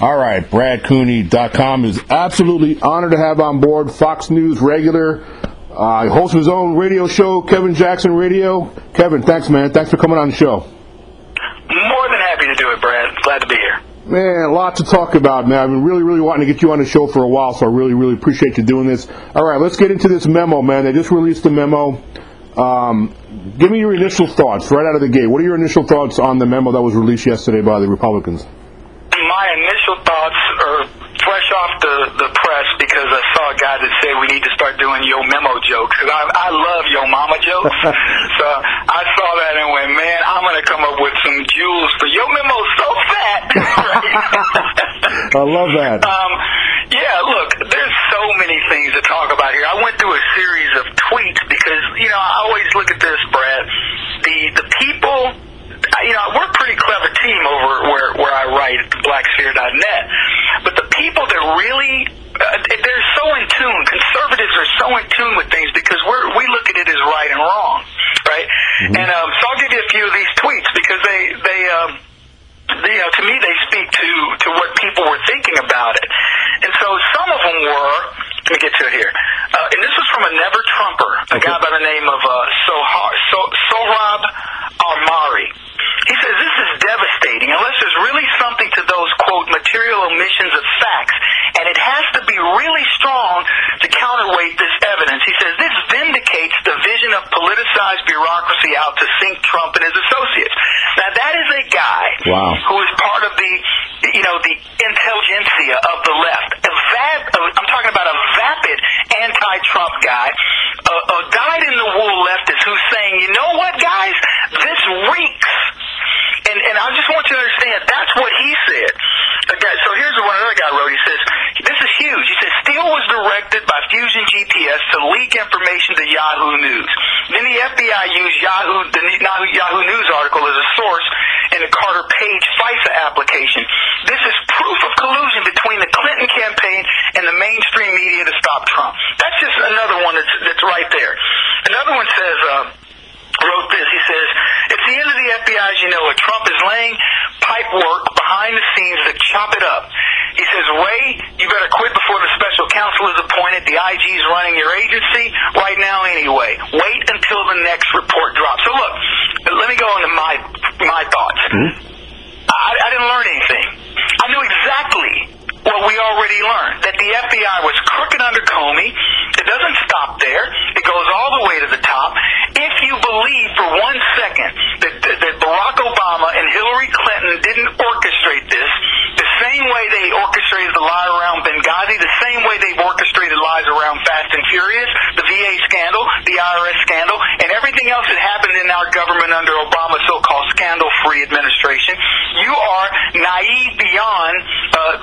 All right, BradCooney.com is absolutely honored to have on board Fox News regular. He hosts his own radio show, Kevin Jackson Radio. Kevin, thanks, man. Thanks for coming on the show. More than happy to do it, Brad. Glad to be here. Man, a lot to talk about, man. I've been really, really wanting to get you on the show for a while, so I really, really appreciate you doing this. All right, let's get into this memo, man. They just released the memo. Give me your initial thoughts right out of the gate. What are your initial thoughts on the memo that was released yesterday by the Republicans? My initial thoughts are fresh off the press because I saw a guy that said we need to start doing yo memo jokes. Because I love yo mama jokes. So I saw that and went, man, I'm going to come up with some jewels for yo memo's so fat. I love that. Yeah, look, there's so many things to talk about here. I went through a series of tweets because, you know, I always look at this, Brad. The people, you know, we're a pretty clever team over where I write at BlackSphere.net. But the people that really, they're so in tune. Conservatives are so in tune with things because we look at it as right and wrong, right? Mm-hmm. And so I'll give you a few of these tweets because you know, to me, they speak to what people were thinking about it. And so some of them were, let me get to it here. And this was from a Never Trumper, a guy by the name of Sohrab Ahmari. He says, this is devastating. Unless there's really something to those, quote, material omissions of facts, and it has to be really strong to counterweight this evidence. He says, this vindicates the vision of politicized bureaucracy out to sink Trump and his associates. Now, that is a guy who is part of the, you know, the intelligentsia of the left. I'm talking about a vapid anti-Trump guy, a dyed-in-the-wool leftist who's saying, you know what, guys, this reeks. And I just want you to understand, that's what he said. Okay, so here's what another guy wrote. He says, this is huge. He says, Steele was directed by Fusion GPS to leak information to Yahoo News. Then the FBI used the Yahoo News article as a source in the Carter Page FISA application. This is proof of collusion between the Clinton campaign and the mainstream media to stop Trump. That's just another one that's right there. Another one says... wrote this. He says, it's the end of the FBI, as you know it. Trump is laying pipe work behind the scenes to chop it up. He says, Ray, you better quit before the special counsel is appointed. The IG's running your agency right now anyway. Wait until the next report drops. So look, let me go into my thoughts. Mm-hmm. I didn't learn anything. I knew exactly what we already learned, that the FBI was crooked under Comey. It doesn't stop there. It goes all the way to the top. If you believe for 1 second that Barack Obama and Hillary Clinton didn't orchestrate this, the same way they orchestrated the lie around Benghazi, the same way they've orchestrated lies around Fast and Furious, the VA scandal, the IRS scandal, and everything else that happened in our government under Obama's so-called scandal-free administration, you are naive beyond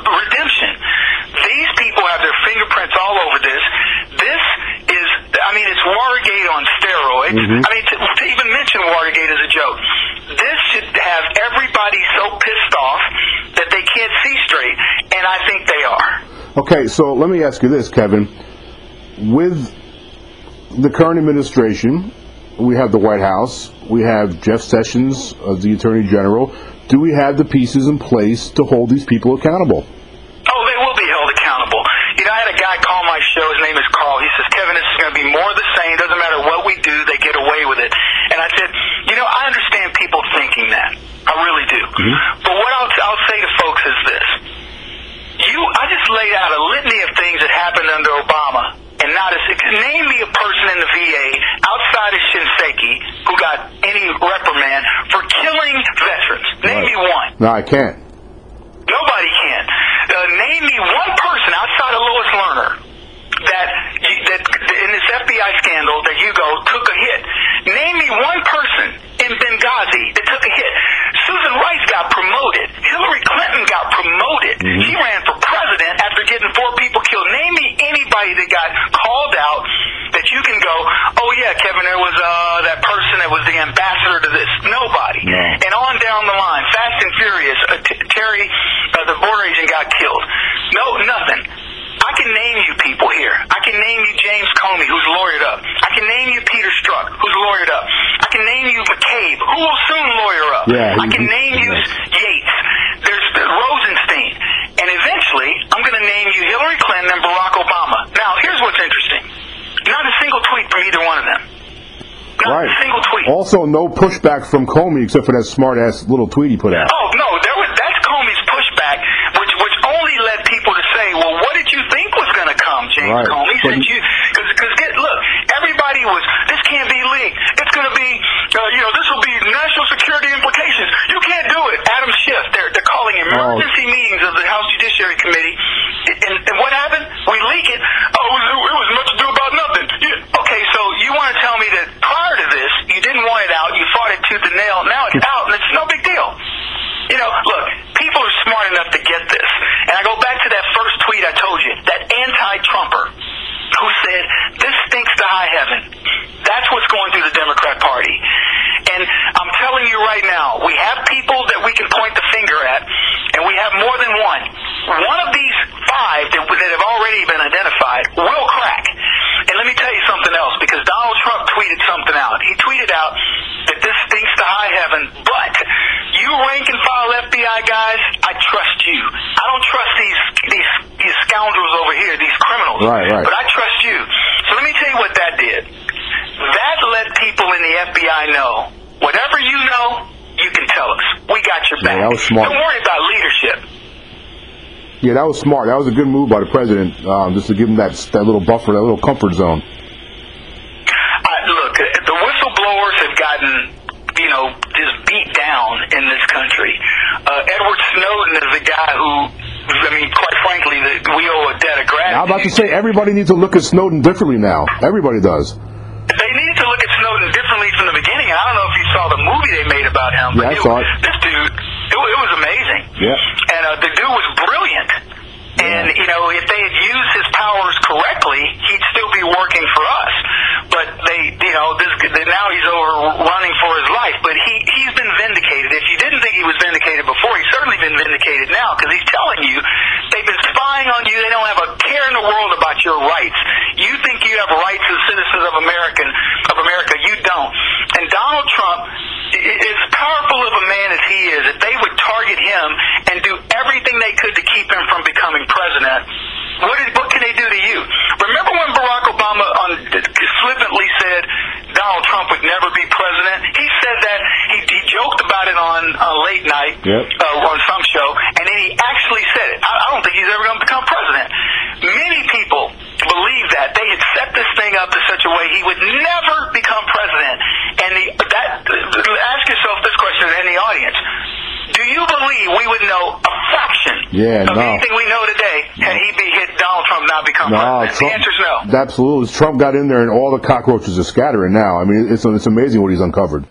redemption. These people have their fingerprints all over this. This is, I mean, it's Watergate on steroids. Mm-hmm. I mean, to even mention Watergate is a joke. This should have everybody so pissed off that they can't see straight, and I think they are. Okay, so let me ask you this, Kevin. With the current administration, we have the White House, we have Jeff Sessions as the Attorney General. Do we have the pieces in place to hold these people accountable? Oh, they will be held accountable. You know, I had a guy call my show. His name is Carl. He says, Kevin, this is going to be more of the same. Doesn't matter what we do, they get away with it. And I said, you know, I understand people thinking that. I really do. Mm-hmm. But what I'll say to folks is this. I just laid out a litany of things that happened under Obama. And name me a person in the VA outside of Shinseki who got any reprimand for killing veterans. Name me one. No, I can't. Nobody can. Name me one person outside of Lois Lerner that in this FBI scandal that Hugo took a hit. Name me one person in Benghazi that took a hit. Susan Rice got promoted. Hillary Clinton got promoted. Mm-hmm. She ran for president after getting 4 people killed. Name me anybody that got called out that you can go, oh, yeah, Kevin, there was that person that was the ambassador to this. Nobody. Yeah. And on down the line, Fast and Furious, Terry, the border agent, got killed. No, nothing. I can name you people here. I can name you James Comey, who's lawyered up. I can name you Peter Strzok, who's lawyered up. I can name you McCabe, who will soon lawyer up. Yeah, I can name you Yates. There's Rosenstein. And Not a single tweet. Also, no pushback from Comey except for that smart-ass little tweet he put out. Oh, no, that's Comey's pushback, which only led people to say, well, what did you think was going to come, James Comey? Look, everybody was, this can't be leaked. It's going to be, this will be national security implications. You can't do it. Adam Schiff, they're calling emergency meetings of the House Judiciary Committee. And what happened? We leak it. Oh, it was much ado about nothing. Okay, so you want to tell me that prior to this, you didn't want it out, you fought it tooth and nail, now it's out, and it's no big deal. Look, people are smart enough to get this. And I go back to that first tweet I told you, that anti-Trumper who said, this stinks to high heaven. That's what's going through the Democrat Party. And I'm telling you right now, we have people that we can point the finger at, and we have more than one. One of these five that have already been identified will crack. And let me tell you something else, because Donald Trump tweeted something out. He tweeted out that this stinks to high heaven, but you rank-and-file FBI guys, I trust you. I don't trust these scoundrels over here, these criminals. Right. But I trust you. So let me tell you what that did. That let people in the FBI know, whatever you know, you can tell us. We got your back. Yeah, that was smart. Don't worry about leadership. Yeah, that was smart. That was a good move by the president, just to give him that little buffer, that little comfort zone. Look, the whistleblowers have gotten, just beat down in this country. Edward Snowden is the guy who, quite frankly, we owe a debt of gratitude. Now, I'm about to say, everybody needs to look at Snowden differently now. Everybody does. They need to look at Snowden differently from the beginning. I don't know if you saw the movie they made about him. Yeah, but I saw it. This dude, it was amazing. Yeah. And the dude was brilliant. Yeah. And, if they had used his powers correctly, he'd still be working for us. But they, now he's over running for his life. But he's been vindicated. If you didn't think he was vindicated before, he's certainly been vindicated now, because he's telling you they've been spying on you. They don't have a care in the world about your rights. You think you have rights as citizens of America. You don't. And Donald Trump, as powerful of a man as he is, if they would target him and do everything they could to keep him from becoming president, what can they do to you? Remember when Barack Obama flippantly said Donald Trump would never be president? He said that. He joked about it on late night, on some show, and then he actually said it. I don't think he's ever going to become president. Many people believe that. They had set this thing up in such a way he would never become president. And ask yourself this question in the audience. Do you believe we would know a fraction of anything we know today had he hit Donald Trump not become president? The answer is no. Absolutely. Trump got in there and all the cockroaches are scattering now. I mean, it's amazing what he's uncovered.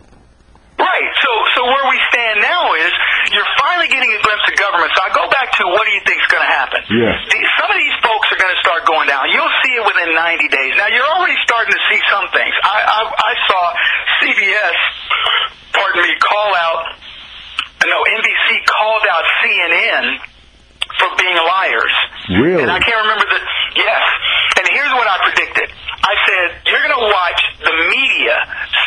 Right. So where we stand now is you're finally getting a glimpse of government. So I go back to what do you think is going to happen? Yeah. Some of these folks are going to start going down. You'll see it within 90 days. Now, you're already starting to see some things. I saw CBS, call out. No, NBC called out CNN for being liars. Really? And I can't remember yes. And here's what I predicted. I said, you're going to watch the media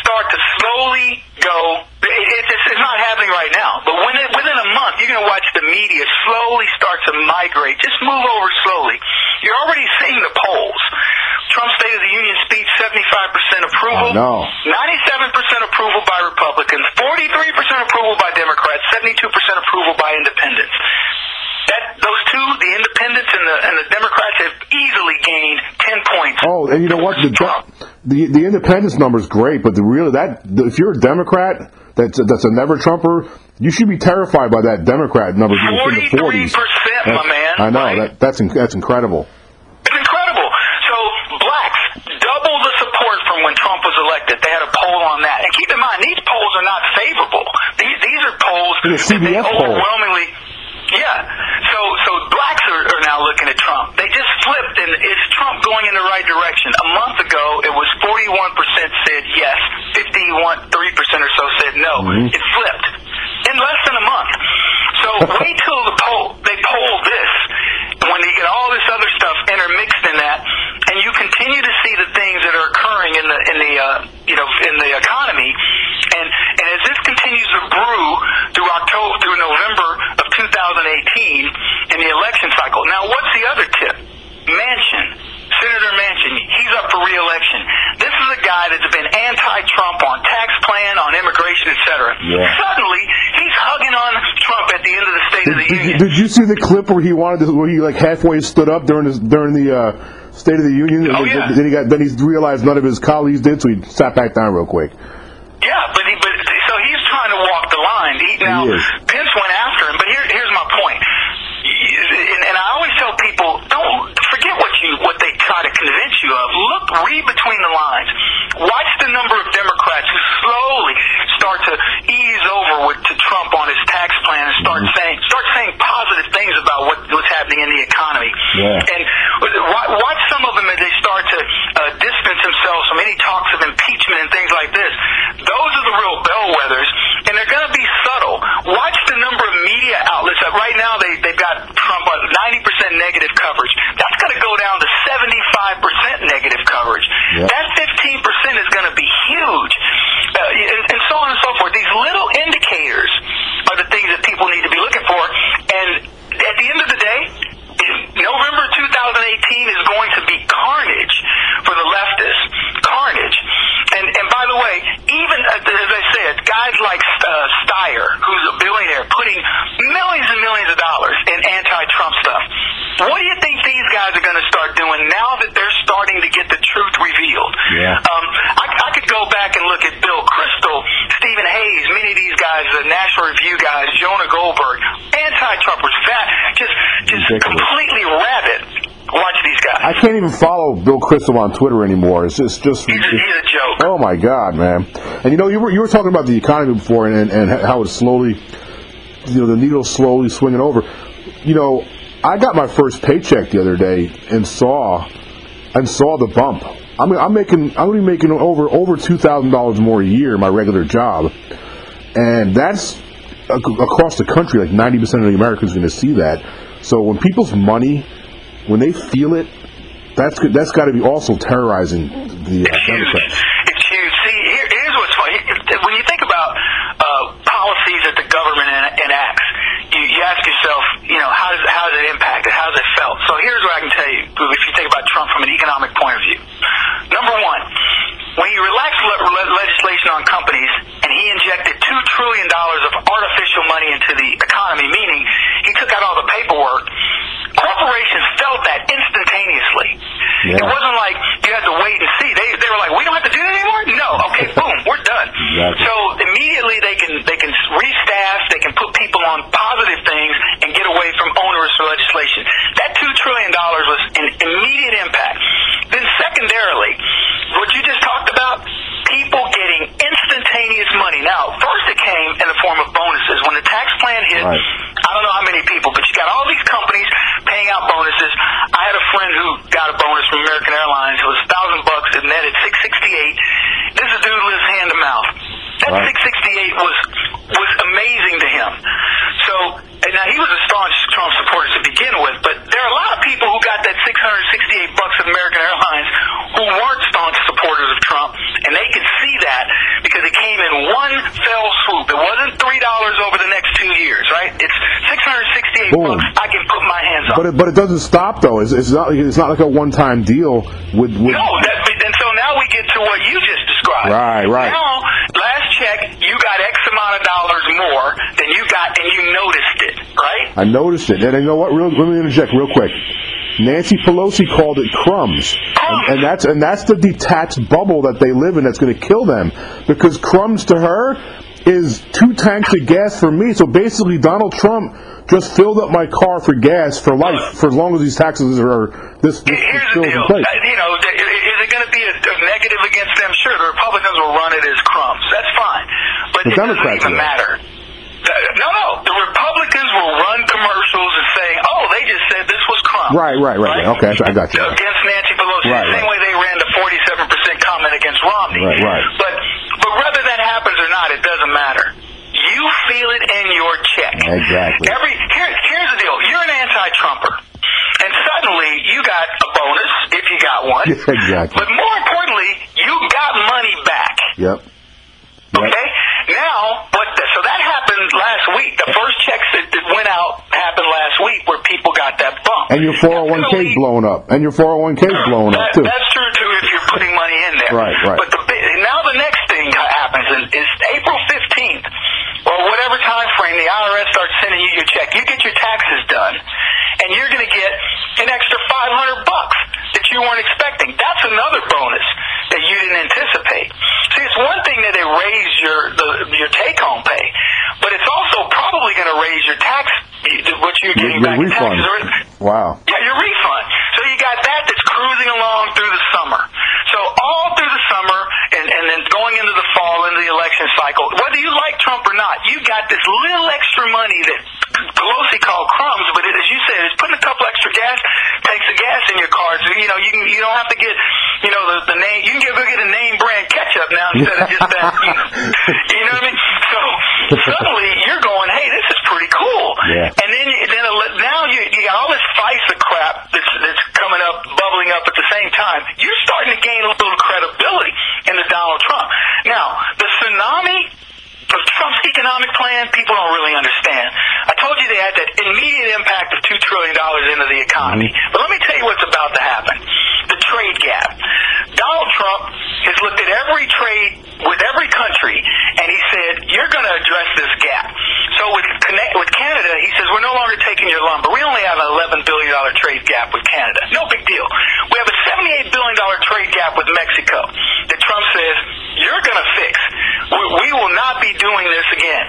start to slowly go. It's not happening right now. But within a month, you're going to watch the media slowly start to migrate. Just move over slowly. You're already seeing the polls. Trump's State of the Union speech, 75% approval, 97% approval by Republicans, 43% approval by Democrats, 72% approval by independents. Those two, the independents and the Democrats, have easily gained 10 points. Oh, and you know what? The independents number is great, but if you're a Democrat that's a never Trumper, you should be terrified by that Democrat number being in the 43%, my man. I know that's incredible. It's incredible. So blacks double the support from when Trump was elected. They had a poll on that, and keep in mind these polls are not favorable. These are polls that overwhelmingly. Yeah, so blacks are now looking at Trump. They just flipped, and it's Trump going in the right direction. A month ago, it was 41% said yes, 51.3% or so said no. Mm-hmm. It flipped in less than a month. So wait till they poll this, when you get all this other stuff intermixed in that, and you continue to see the things that are occurring in the economy, and as this continues to brew through October through November of 2018 in the election cycle. Now, what's the other tip? Manchin, Senator Manchin, he's up for re-election. This is a guy guy that's been anti-Trump on tax plan, on immigration, etc. Yeah. Suddenly, he's hugging on Trump at the end of the State of the Union. Did you see the clip where he wanted to, where he like halfway stood up during the State of the Union? Oh, yeah. Then he realized none of his colleagues did, so he sat back down real quick. Yeah, but so he's trying to walk the line. Pence went after him, but here's my point. And I always tell people, don't forget what they try to convince you of. Look, read between the lines. Watch the number of Democrats who slowly start to ease over to Trump on his tax plan and start saying positive things about what's happening in the economy. Yeah. And watch some of them as they start to distance themselves from any talks of impeachment and things like this. Those are the real bellwethers, and they're going to be subtle. Watch the number of media outlets that right now they've got Trump on 90% negative coverage. That's going to go down to 75% negative coverage. Yep. That 15% is going to be huge, and so on and so forth. These little indicators are the things that people need to be looking for, and at the end of the day, November 2018 is going to be carnage for the leftists. Carnage. And by the way, even as I said, guys like Steyer, who's a billionaire, putting millions and millions of dollars in anti-Trump stuff. What do you think these guys are going to start doing now that they're starting to get the truth revealed? Yeah. I could go back and look at Bill Kristol, Stephen Hayes, many of these guys, the National Review guys, Jonah Goldberg, anti-Trumpers, just completely rabid. Watch these guys. I can't even follow Bill Kristol on Twitter anymore. It's just he's a joke. Oh my God, man! And you were talking about the economy before and how it's slowly, the needle's slowly swinging over. I got my first paycheck the other day and saw the bump. I mean, I'm going to be making over $2,000 more a year in my regular job, and that's across the country. Like 90% of the Americans are going to see that. So when people's money, when they feel it, that's got to be also terrorizing the Democrats. It's huge. See, here's what's funny. When you think about policies that the government enacts, you ask yourself, how does it impact it? How does it felt? So here's what I can tell you. If you think about Trump from an economic point of view, number one, when he relaxed legislation on companies and he injected $2 trillion of artificial money into the economy, meaning he took out all the paperwork, corporations felt that instantaneously. Yeah. It wasn't like you had to wait and see. They were like, we don't have to do that anymore? No. Okay, boom, we're done. Exactly. So immediately they can restaff, they can put people on positive things and get away from onerous legislation. That $2 trillion was an immediate impact. Then secondarily, what you just talked about, people getting instantaneous money. Now, first it came in the form of bonuses. When the tax plan hit, right. I don't know how many people, but you got all these companies paying out bonuses. I had a friend who got a bonus from American Airlines. It was $1,000. It netted $668. This is a dude who lives hand to mouth. That right. $668 was amazing to him. So, and now he was a staunch Trump supporter to begin with, but there are a lot of people who got that $668 of American Airlines who weren't staunch supporters of Trump, and they could see that because it came in one fell swoop. It wasn't $3 over the next 2 years, right? It's $668 bucks I can put my hands on. But it doesn't stop though. It's not like a one-time deal with... No, and so now we get to what you just described. Right. Now, last check, you got X amount of dollars more than you got, and you noticed it, right? I noticed it. And you know what? Let me interject real quick. Nancy Pelosi called it crumbs. And that's the detached bubble that they live in that's going to kill them, because crumbs to her is 2 tanks of gas for me. So basically Donald Trump just filled up my car for gas for life, for as long as these taxes are this still in place. Is it going to be a negative against them? Sure, the Republicans will run it as crumbs. That's fine. But it doesn't even matter. No. The Republicans will run commercials and saying, they just said this was Trump. Right. Okay, I got you. Against Nancy Pelosi. The same way they ran the 47% comment against Romney. Right. But whether that happens or not, it doesn't matter. You feel it in your check. Exactly. Here's the deal. You're an anti-Trumper. And suddenly, you got a bonus, if you got one. Exactly. But more importantly, you got money back. Yep. Okay? Now, so that happened last week. The first checks that went out happened last week where people got that bump. And your 401k is blown up. That's true, too, if you're putting money in there. Right. But the and the IRS starts sending you your check. You get your taxes done, and you're going to get an extra $500 that you weren't expecting. That's another bonus that you didn't anticipate. See, it's one thing that they raise your take-home pay, but it's also probably going to raise your tax, what you're getting back in taxes. Wow. Yeah, your refund. So you got that that's cruising along through the summer. So all through the summer and then going into the fall, into the election cycle, whether you like Trump or not, you got this little extra money that Pelosi called crumbs, but it, as you said, it's putting a couple extra gas, takes the gas in your car. So, you know, you don't have to get, you know, the name, you can go get a name brand ketchup now instead of just that, you know what I mean? So suddenly you're going, hey, this is pretty cool. Yeah. And then now you got all this FISA crap that's coming up, bubbling up at the same time. You're starting to gain a little credibility into Donald Trump. Now, the tsunami of Trump's economic plan, people don't really understand. I told you they had that immediate impact of $2 trillion into the economy. But let me tell you what's about to happen. The trade gap. Donald Trump has looked at every trade with every country, and he said, you're going to address this gap. So with Canada, he says, we're no longer taking your lumber. We only have an $11 billion trade gap with Canada. No big deal. We have a $78 billion trade gap with Mexico that Trump says, you're going to fix. We will not be doing this again.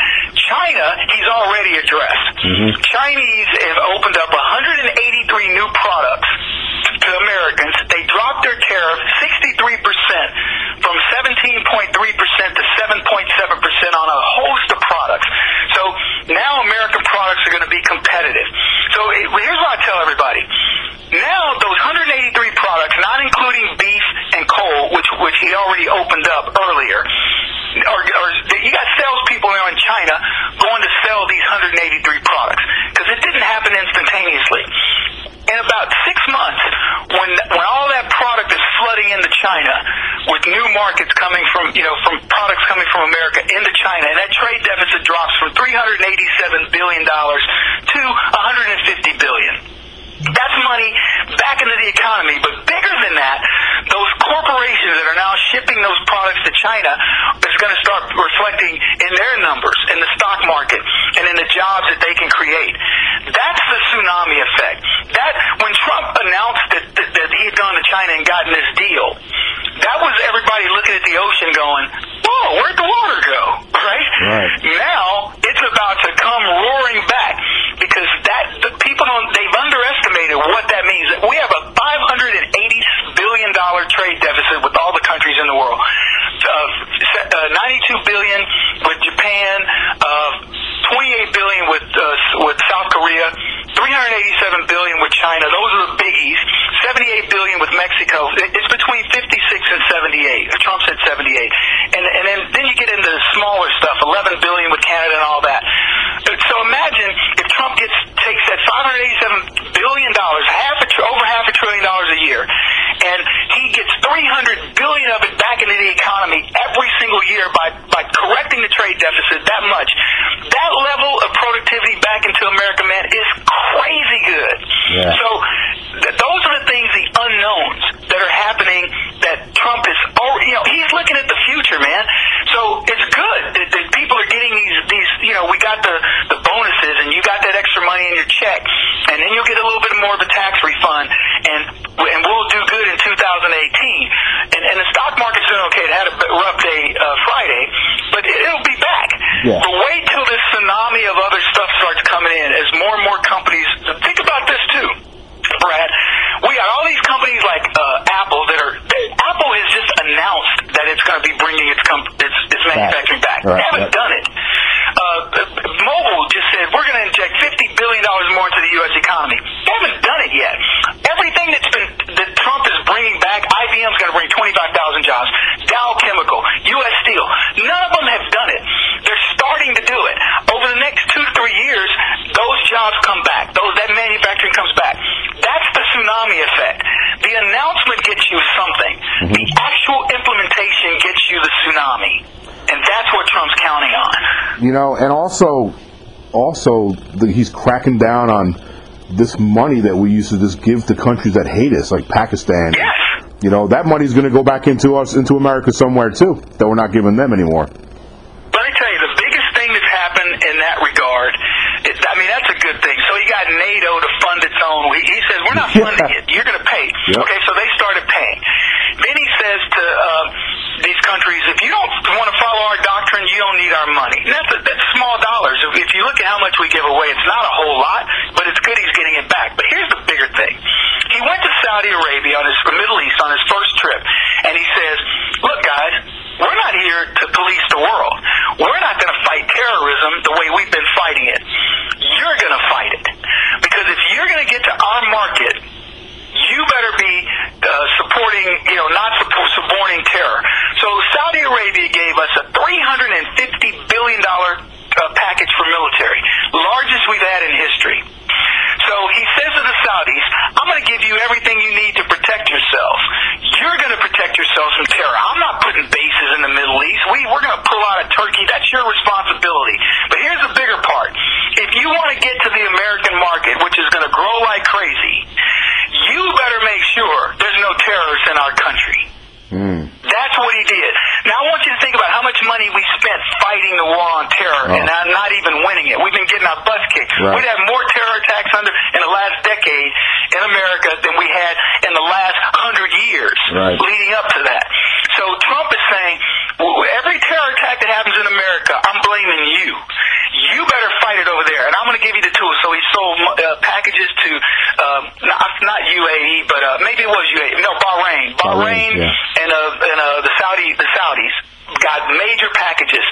China, he's already addressed. Mm-hmm. Chinese have opened up 183 new products to Americans. They dropped their tariff 63% from 17.3% to 7.7% on a host of products. So now American products are going to be competitive. So here's what I tell everybody. Now those 183 products, not including beef and coal, which he already opened up earlier, or you got salespeople now in China going to sell these 183 products because it didn't happen instantaneously. In about 6 months, when all that product is flooding into China with new markets coming from, you know, from products coming from America into China, and that trade deficit drops from $387 billion to $150 billion. That's money back into the economy. But bigger than that, those corporations that are now shipping those products to China is going to start reflecting in their numbers, in the stock market, and in the jobs that they can create. That's the tsunami effect. That when Trump announced that he had gone to China and gotten this deal, that was everybody looking at the ocean going, whoa, where'd the water go? Right? Now it's about to come roaring back because the people they've underestimated what that means. We have a $580 billion trade deficit with all the countries in the world. $92 billion with Japan, $28 billion with South Korea, $387 billion with China. Those are the biggies. $78 billion with Mexico. It's between 56 and 78. Trump said 78. And then you get into the smaller stuff, $11 billion with Canada and all that. So imagine if Trump takes that $587 billion, over half $1 trillion a year, and he gets $300 billion of it back into the economy every single year by correcting the trade deficit that much. That level of productivity back into America, man, is crazy good. Yeah. So those are the things, the unknowns that are happening that Trump is, you know, he's looking at the future, man. So it's good that people are getting these, you know, we got the bonuses and you got that extra money in your check, and then you'll get a little bit more of a tax refund, and we'll do good in 2018. And the stock market's doing okay. It had a rough day Friday, but it'll be back. Yeah. But wait till this tsunami of other stuff starts coming in as more and more companies think about this too, Brad. We got all these companies like Apple Apple has just announced that it's going to be bringing its manufacturing back. Right. They haven't done it. Mobile just said we're going to inject $50 billion more into the U.S. economy. They haven't done it yet. Everything that Trump is bringing back, IBM's going to bring 25,000 jobs. Dow Chemical, U.S. Steel, none of them have done it. They're starting to do it. Over the next 2-3 years, those jobs come back. That manufacturing comes back. That's the tsunami effect. The announcement gets you something. Mm-hmm. The actual implementation gets you the tsunami. And that's what Trump's counting on. You know, and also, he's cracking down on this money that we used to just give to countries that hate us, like Pakistan. Yes. You know, that money's going to go back into us, into America somewhere, too, that we're not giving them anymore. Let me tell you, the biggest thing that's happened in that regard got NATO to fund its own. He says, we're not funding it. You're going to pay. Yep. Okay, so they started paying. Then he says to these countries, if you don't want to follow our doctrine, you don't need our money. And that's small dollars. If you look at how much we give away, it's not a whole lot, but it's good he's getting it back. But here's the bigger thing. He went to Saudi Arabia, Middle East, on his first trip, and he says, look, guys, we're not here to police the world. We're not going to fight terrorism the way we've been fighting it. You're going to fight it. Because if you're going to get to our market, you better be supporting, not supporting terror. So Saudi Arabia gave us a $350 billion package for military, largest we've had in history. So he says to the Saudis, I'm going to give you everything you need to protect yourself. You're going to protect yourselves from terror. I'm not putting bases in the Middle East. We're going to pull out of Turkey. That's your responsibility. But here's the bigger part. If you want to get to the American market, which is going to grow like crazy, you better make sure there's no terrorists in our country. Mm. That's what he did. Now, I want you to think about how much money we spent fighting the war on terror and not even winning it. We've been getting our butts kicked. Right. We've had more terror attacks in the last decade in America than we had in the last 100 years leading up to that. So Trump is saying, every terror attack that happens in America, I'm blaming you. You better fight it over there, and I'm going to give you the tools. So he sold packages to, not UAE, but maybe it was UAE. No, Bahrain. Bahrain. The Saudis got major packages.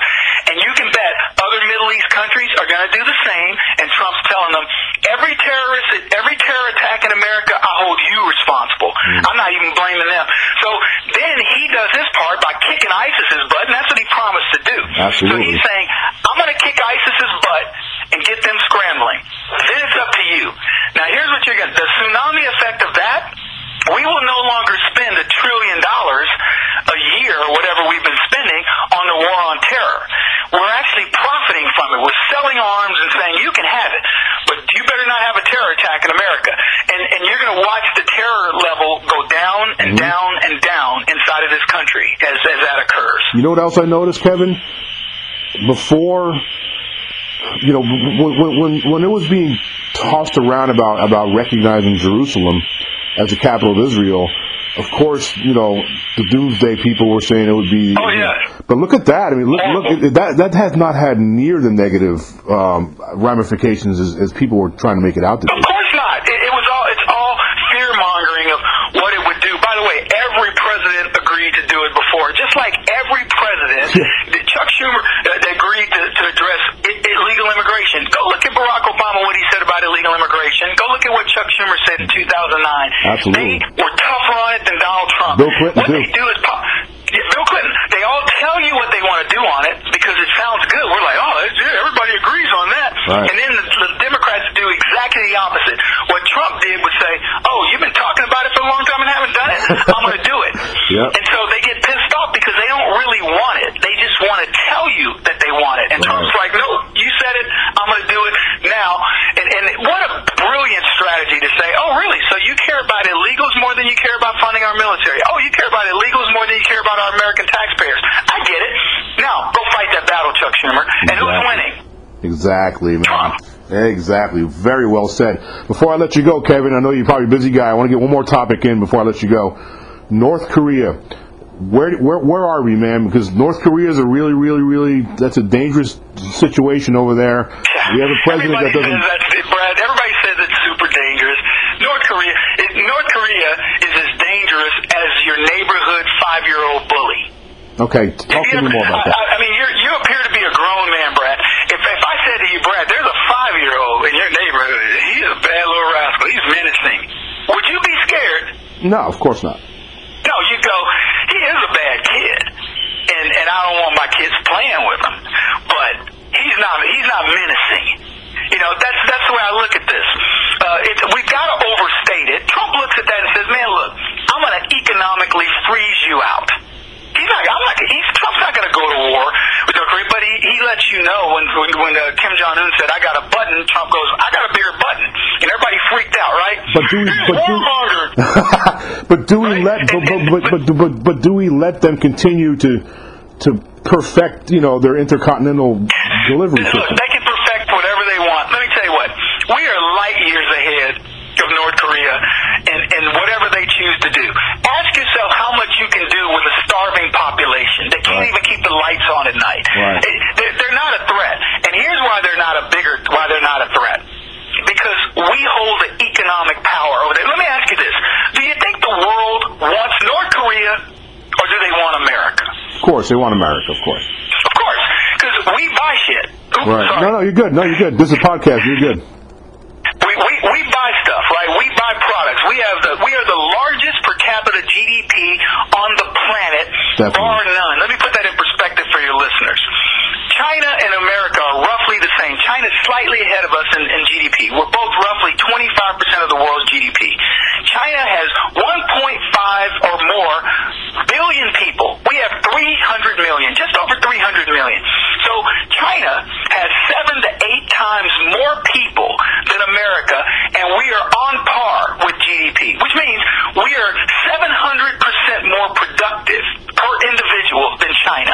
And you can bet other Middle East countries are going to do the same, and Trump's telling them, every terror attack in America, I hold you responsible. Mm. I'm not even blaming them. So then he does his part by kicking ISIS's butt, and that's what he promised to do. Absolutely. So he's saying, I'm going to kick ISIS's butt and get them scrambling. Then it's up to you. Now, here's what you're going to do. The tsunami effect of that, we will no longer spend $1 trillion a year, or whatever we've been spending, on the war on terror. We're actually profiting from it. We're selling arms and saying, you can have it, but you better not have a terror attack in America. And you're going to watch the terror level go down and down and down inside of this country as that occurs. You know what else I noticed, Kevin? Before, when it was being tossed around about recognizing Jerusalem as the capital of Israel, of course, the doomsday people were saying it would be... Oh, yeah. But look at that. I mean, look that has not had near the negative ramifications as people were trying to make it out to be. Of course not. It's all fear-mongering of what it would do. By the way, every president agreed to do it before. Just like every president, Chuck Schumer agreed to address illegal immigration. Go look at Barack Obama, what he said about illegal immigration. Go look at what Chuck Schumer said in 2009. Absolutely. They were tougher on it than Donald Trump. Bill Clinton, Bill Clinton, they all tell you what they want to do on it because it sounds good. We're like, everybody agrees on that. Right. And then the Democrats do exactly the opposite. What Trump did was say, you've been talking about it for a long time and haven't done it. I'm going to do it. Yep. And so they get pissed off because they don't really want it. They just want to tell you that they want it. And Trump's like, no, you said it. I'm going to do it now. And what a brilliant strategy to say, really? So you care about illegals more than you care about funding our military. You care about illegals more than you care about our American taxpayers. I get it. Now, go fight that battle, Chuck Schumer. And who's winning? Exactly, man. Trump. Exactly. Very well said. Before I let you go, Kevin, I know you're probably a busy guy. I want to get one more topic in before I let you go. North Korea. Where are we, man? Because North Korea is a really, really, really, that's a dangerous situation over there. We have a president that doesn't... Everybody says it's super dangerous. North Korea is as dangerous as your neighborhood 5-year-old bully. Okay, talk to me more about that. I mean, you appear to be a grown man, Brad. If I said to you, Brad, there's a 5-year-old in your neighborhood, he's a bad little rascal, he's menacing, would you be scared? No, of course not. No, you'd go, he is a bad kid, and I don't want my kids playing with him, but he's not menacing. That's the way I look at this. We've got to overstate it. Trump looks at that and says, man, look, I'm going to economically freeze you out. Trump's not going to go to war with North Korea, but he lets you know when Kim Jong-un said, I got a button, Trump goes, I got a bigger button. And everybody freaked out, right? But do we let them continue to perfect, their intercontinental delivery system? Look, they can perfect whatever they want. Let me tell you what. We are light years head of North Korea and whatever they choose to do. Ask yourself how much you can do with a starving population that can't even keep the lights on at night. Right. They're not a threat. And here's why they're not a threat. Because we hold the economic power over there. Let me ask you this. Do you think the world wants North Korea or do they want America? Of course, they want America, of course. Of course, because we buy shit. Oops, right. Sorry. No, you're good. This is a podcast. You're good. We buy stuff, right? We buy products. We are the largest per capita GDP on the planet, bar none. Let me put that in perspective for your listeners. China and America are roughly the same. China's slightly ahead of us in GDP. We're both roughly 25% of the world's GDP. China has 1.5 or more billion people. We have 300 million, just over 300 million. So China has 7 to 8 times more people than America, and we are on par with GDP, which means we are 700% more productive per individual than China.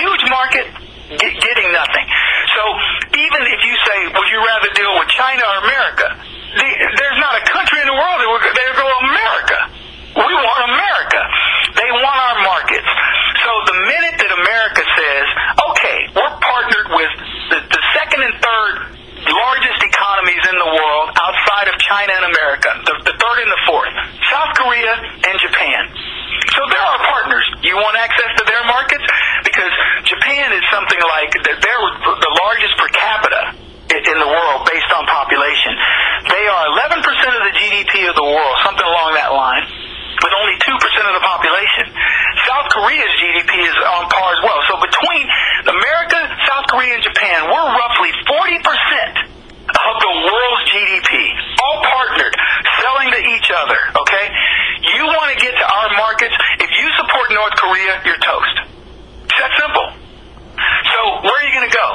Huge market. Getting nothing. So even if you say, would you rather deal with China or America? There's not a country in the world that would go America. We want America. They want our markets. So the minute that America says, okay, we're partnered with the second and third largest economies in the world outside of China and America, the third and the fourth, South Korea and Japan. So they're our partners. You want access to their markets? Because Japan is something like, they're the largest per capita in the world based on population. They are 11% of the GDP of the world, something along that line, with only 2% of the population. South Korea's GDP is on par as well. So between America, South Korea, and Japan, we're roughly 40% of the world's GDP, all partnered, selling to each other, okay? You want to get to our markets, if you support North Korea, you're toast. It's that simple. So where are you going to go?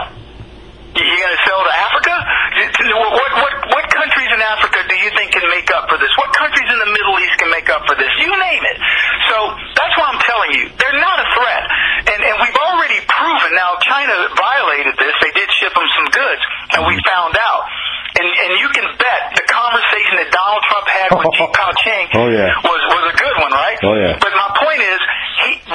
You're going to sell to Africa? What countries in Africa do you think can make up for this? What countries in the Middle East can make up for this? You name it. So that's why I'm telling you, they're not a threat. And we've already proven now China violated this. They did ship them some goods, and we found out. And you can bet the conversation that Donald Trump had with Xi Jinping was a good one, right? Oh, yeah. But my point is,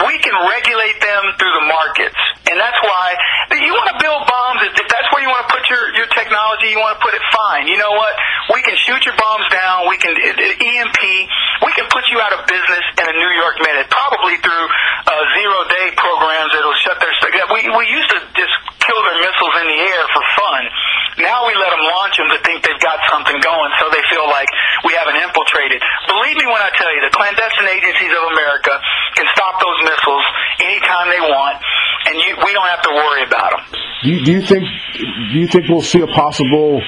we can regulate them through the markets. And that's why you want to build bombs. If that's where you want to put your technology, you want to put it, fine. You know what? We can shoot your bombs down. We can EMP. We can put you out of business in a New York minute, probably through zero-day programs that will shut their stuff. We used to just kill their missiles in the air for fun. Now we let them launch them to think they've got something going, so they feel like we haven't infiltrated. Believe me when I tell you, the clandestine agencies of America can stop those missiles anytime they want, and we don't have to worry about them. Do you think we'll see a possible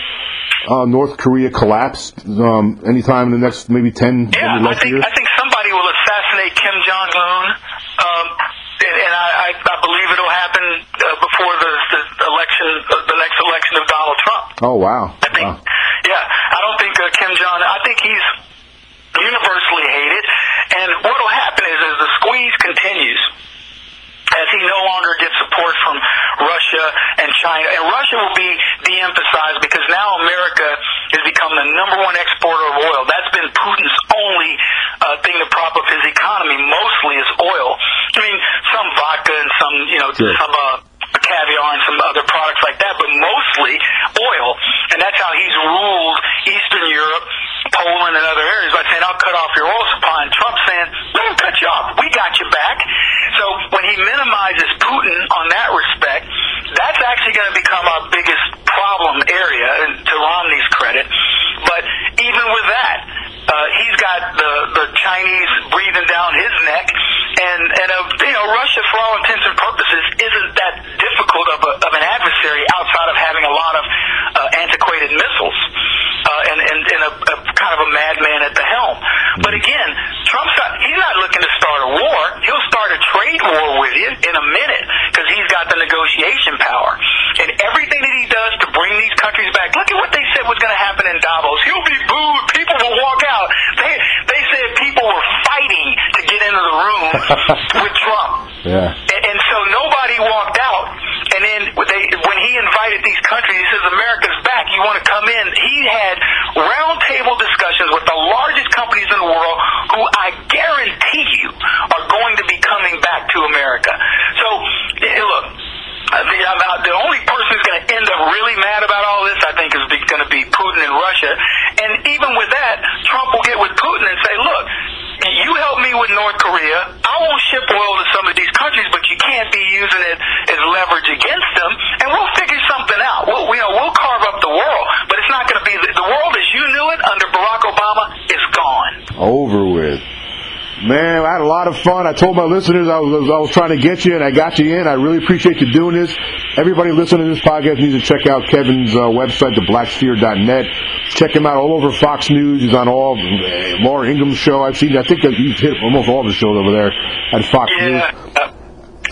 North Korea collapse anytime in the next maybe 10 years? I think somebody will assassinate Kim Jong-un, and I believe it'll happen before the next election of Donald Trump. Oh, wow. I think, wow. Yeah, I don't think Kim Jong-un, I think he's universally hated. And what will happen is as the squeeze continues, as he no longer gets support from Russia and China, and Russia will be de-emphasized because now America has become the number one exporter of oil. That's been Putin's only thing to prop up his economy, mostly is oil. I mean, some vodka and some, some caviar and some other products like that, but mostly oil. And that's how he's ruled Eastern Europe, Poland, and other areas by saying, I'll cut off your oil supply. And Trump's saying, let him cut you off. We got you back. So when he minimizes Putin on that respect, that's actually going to become our biggest problem area, to Romney's credit. But even with that, he's got the Chinese breathing down his neck, and Russia, for all intents and purposes, isn't that difficult of an adversary outside of having a lot of antiquated missiles and a kind of a madman at the helm. But again, Trump's he's not looking to start a war. He'll start a trade war with you in a minute because he's got the negotiation power. And everything that he does to bring these countries back, look at what they said was going to happen in Davos. He'll be booed. People will walk out. They said people were fighting to get into the room with Trump. Yeah. And so nobody walked out. And then when he invited these countries, he says, America's back. You want to come in? He had round the largest companies in the world who I guarantee you are going to be coming back to America. So, look, the only person who's going to end up really mad about all this, I think, is going to be Putin and Russia. And even with that, Trump will get with Putin and say, look, you help me with North Korea, I won't ship oil to some of these countries, but you can't be using it as leverage against them, and we'll figure something out. We'll carve up the world, but it's not going to be the world as you knew it under Barack Obama is gone. Over with. Man, I had a lot of fun. I told my listeners I was trying to get you, and I got you in. I really appreciate you doing this. Everybody listening to this podcast needs to check out Kevin's website, the BlackSphere.net. Check him out all over Fox News. He's on all Laura Ingram's show. I've seen. I think he's hit almost all the shows over there at Fox News.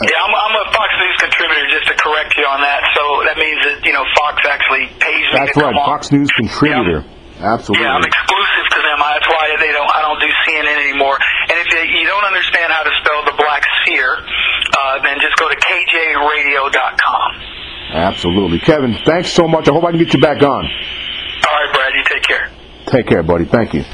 I'm a Fox News contributor, just to correct you on that. So that means that Fox actually pays me. That's right, Fox News contributor. Yeah. Absolutely. Yeah, I'm exclusive to them. That's why I don't do CNN anymore. And if you don't understand how to spell the Black Sphere, then just go to kjradio.com. Absolutely. Kevin, thanks so much. I hope I can get you back on. All right, Brad. You take care. Take care, buddy. Thank you.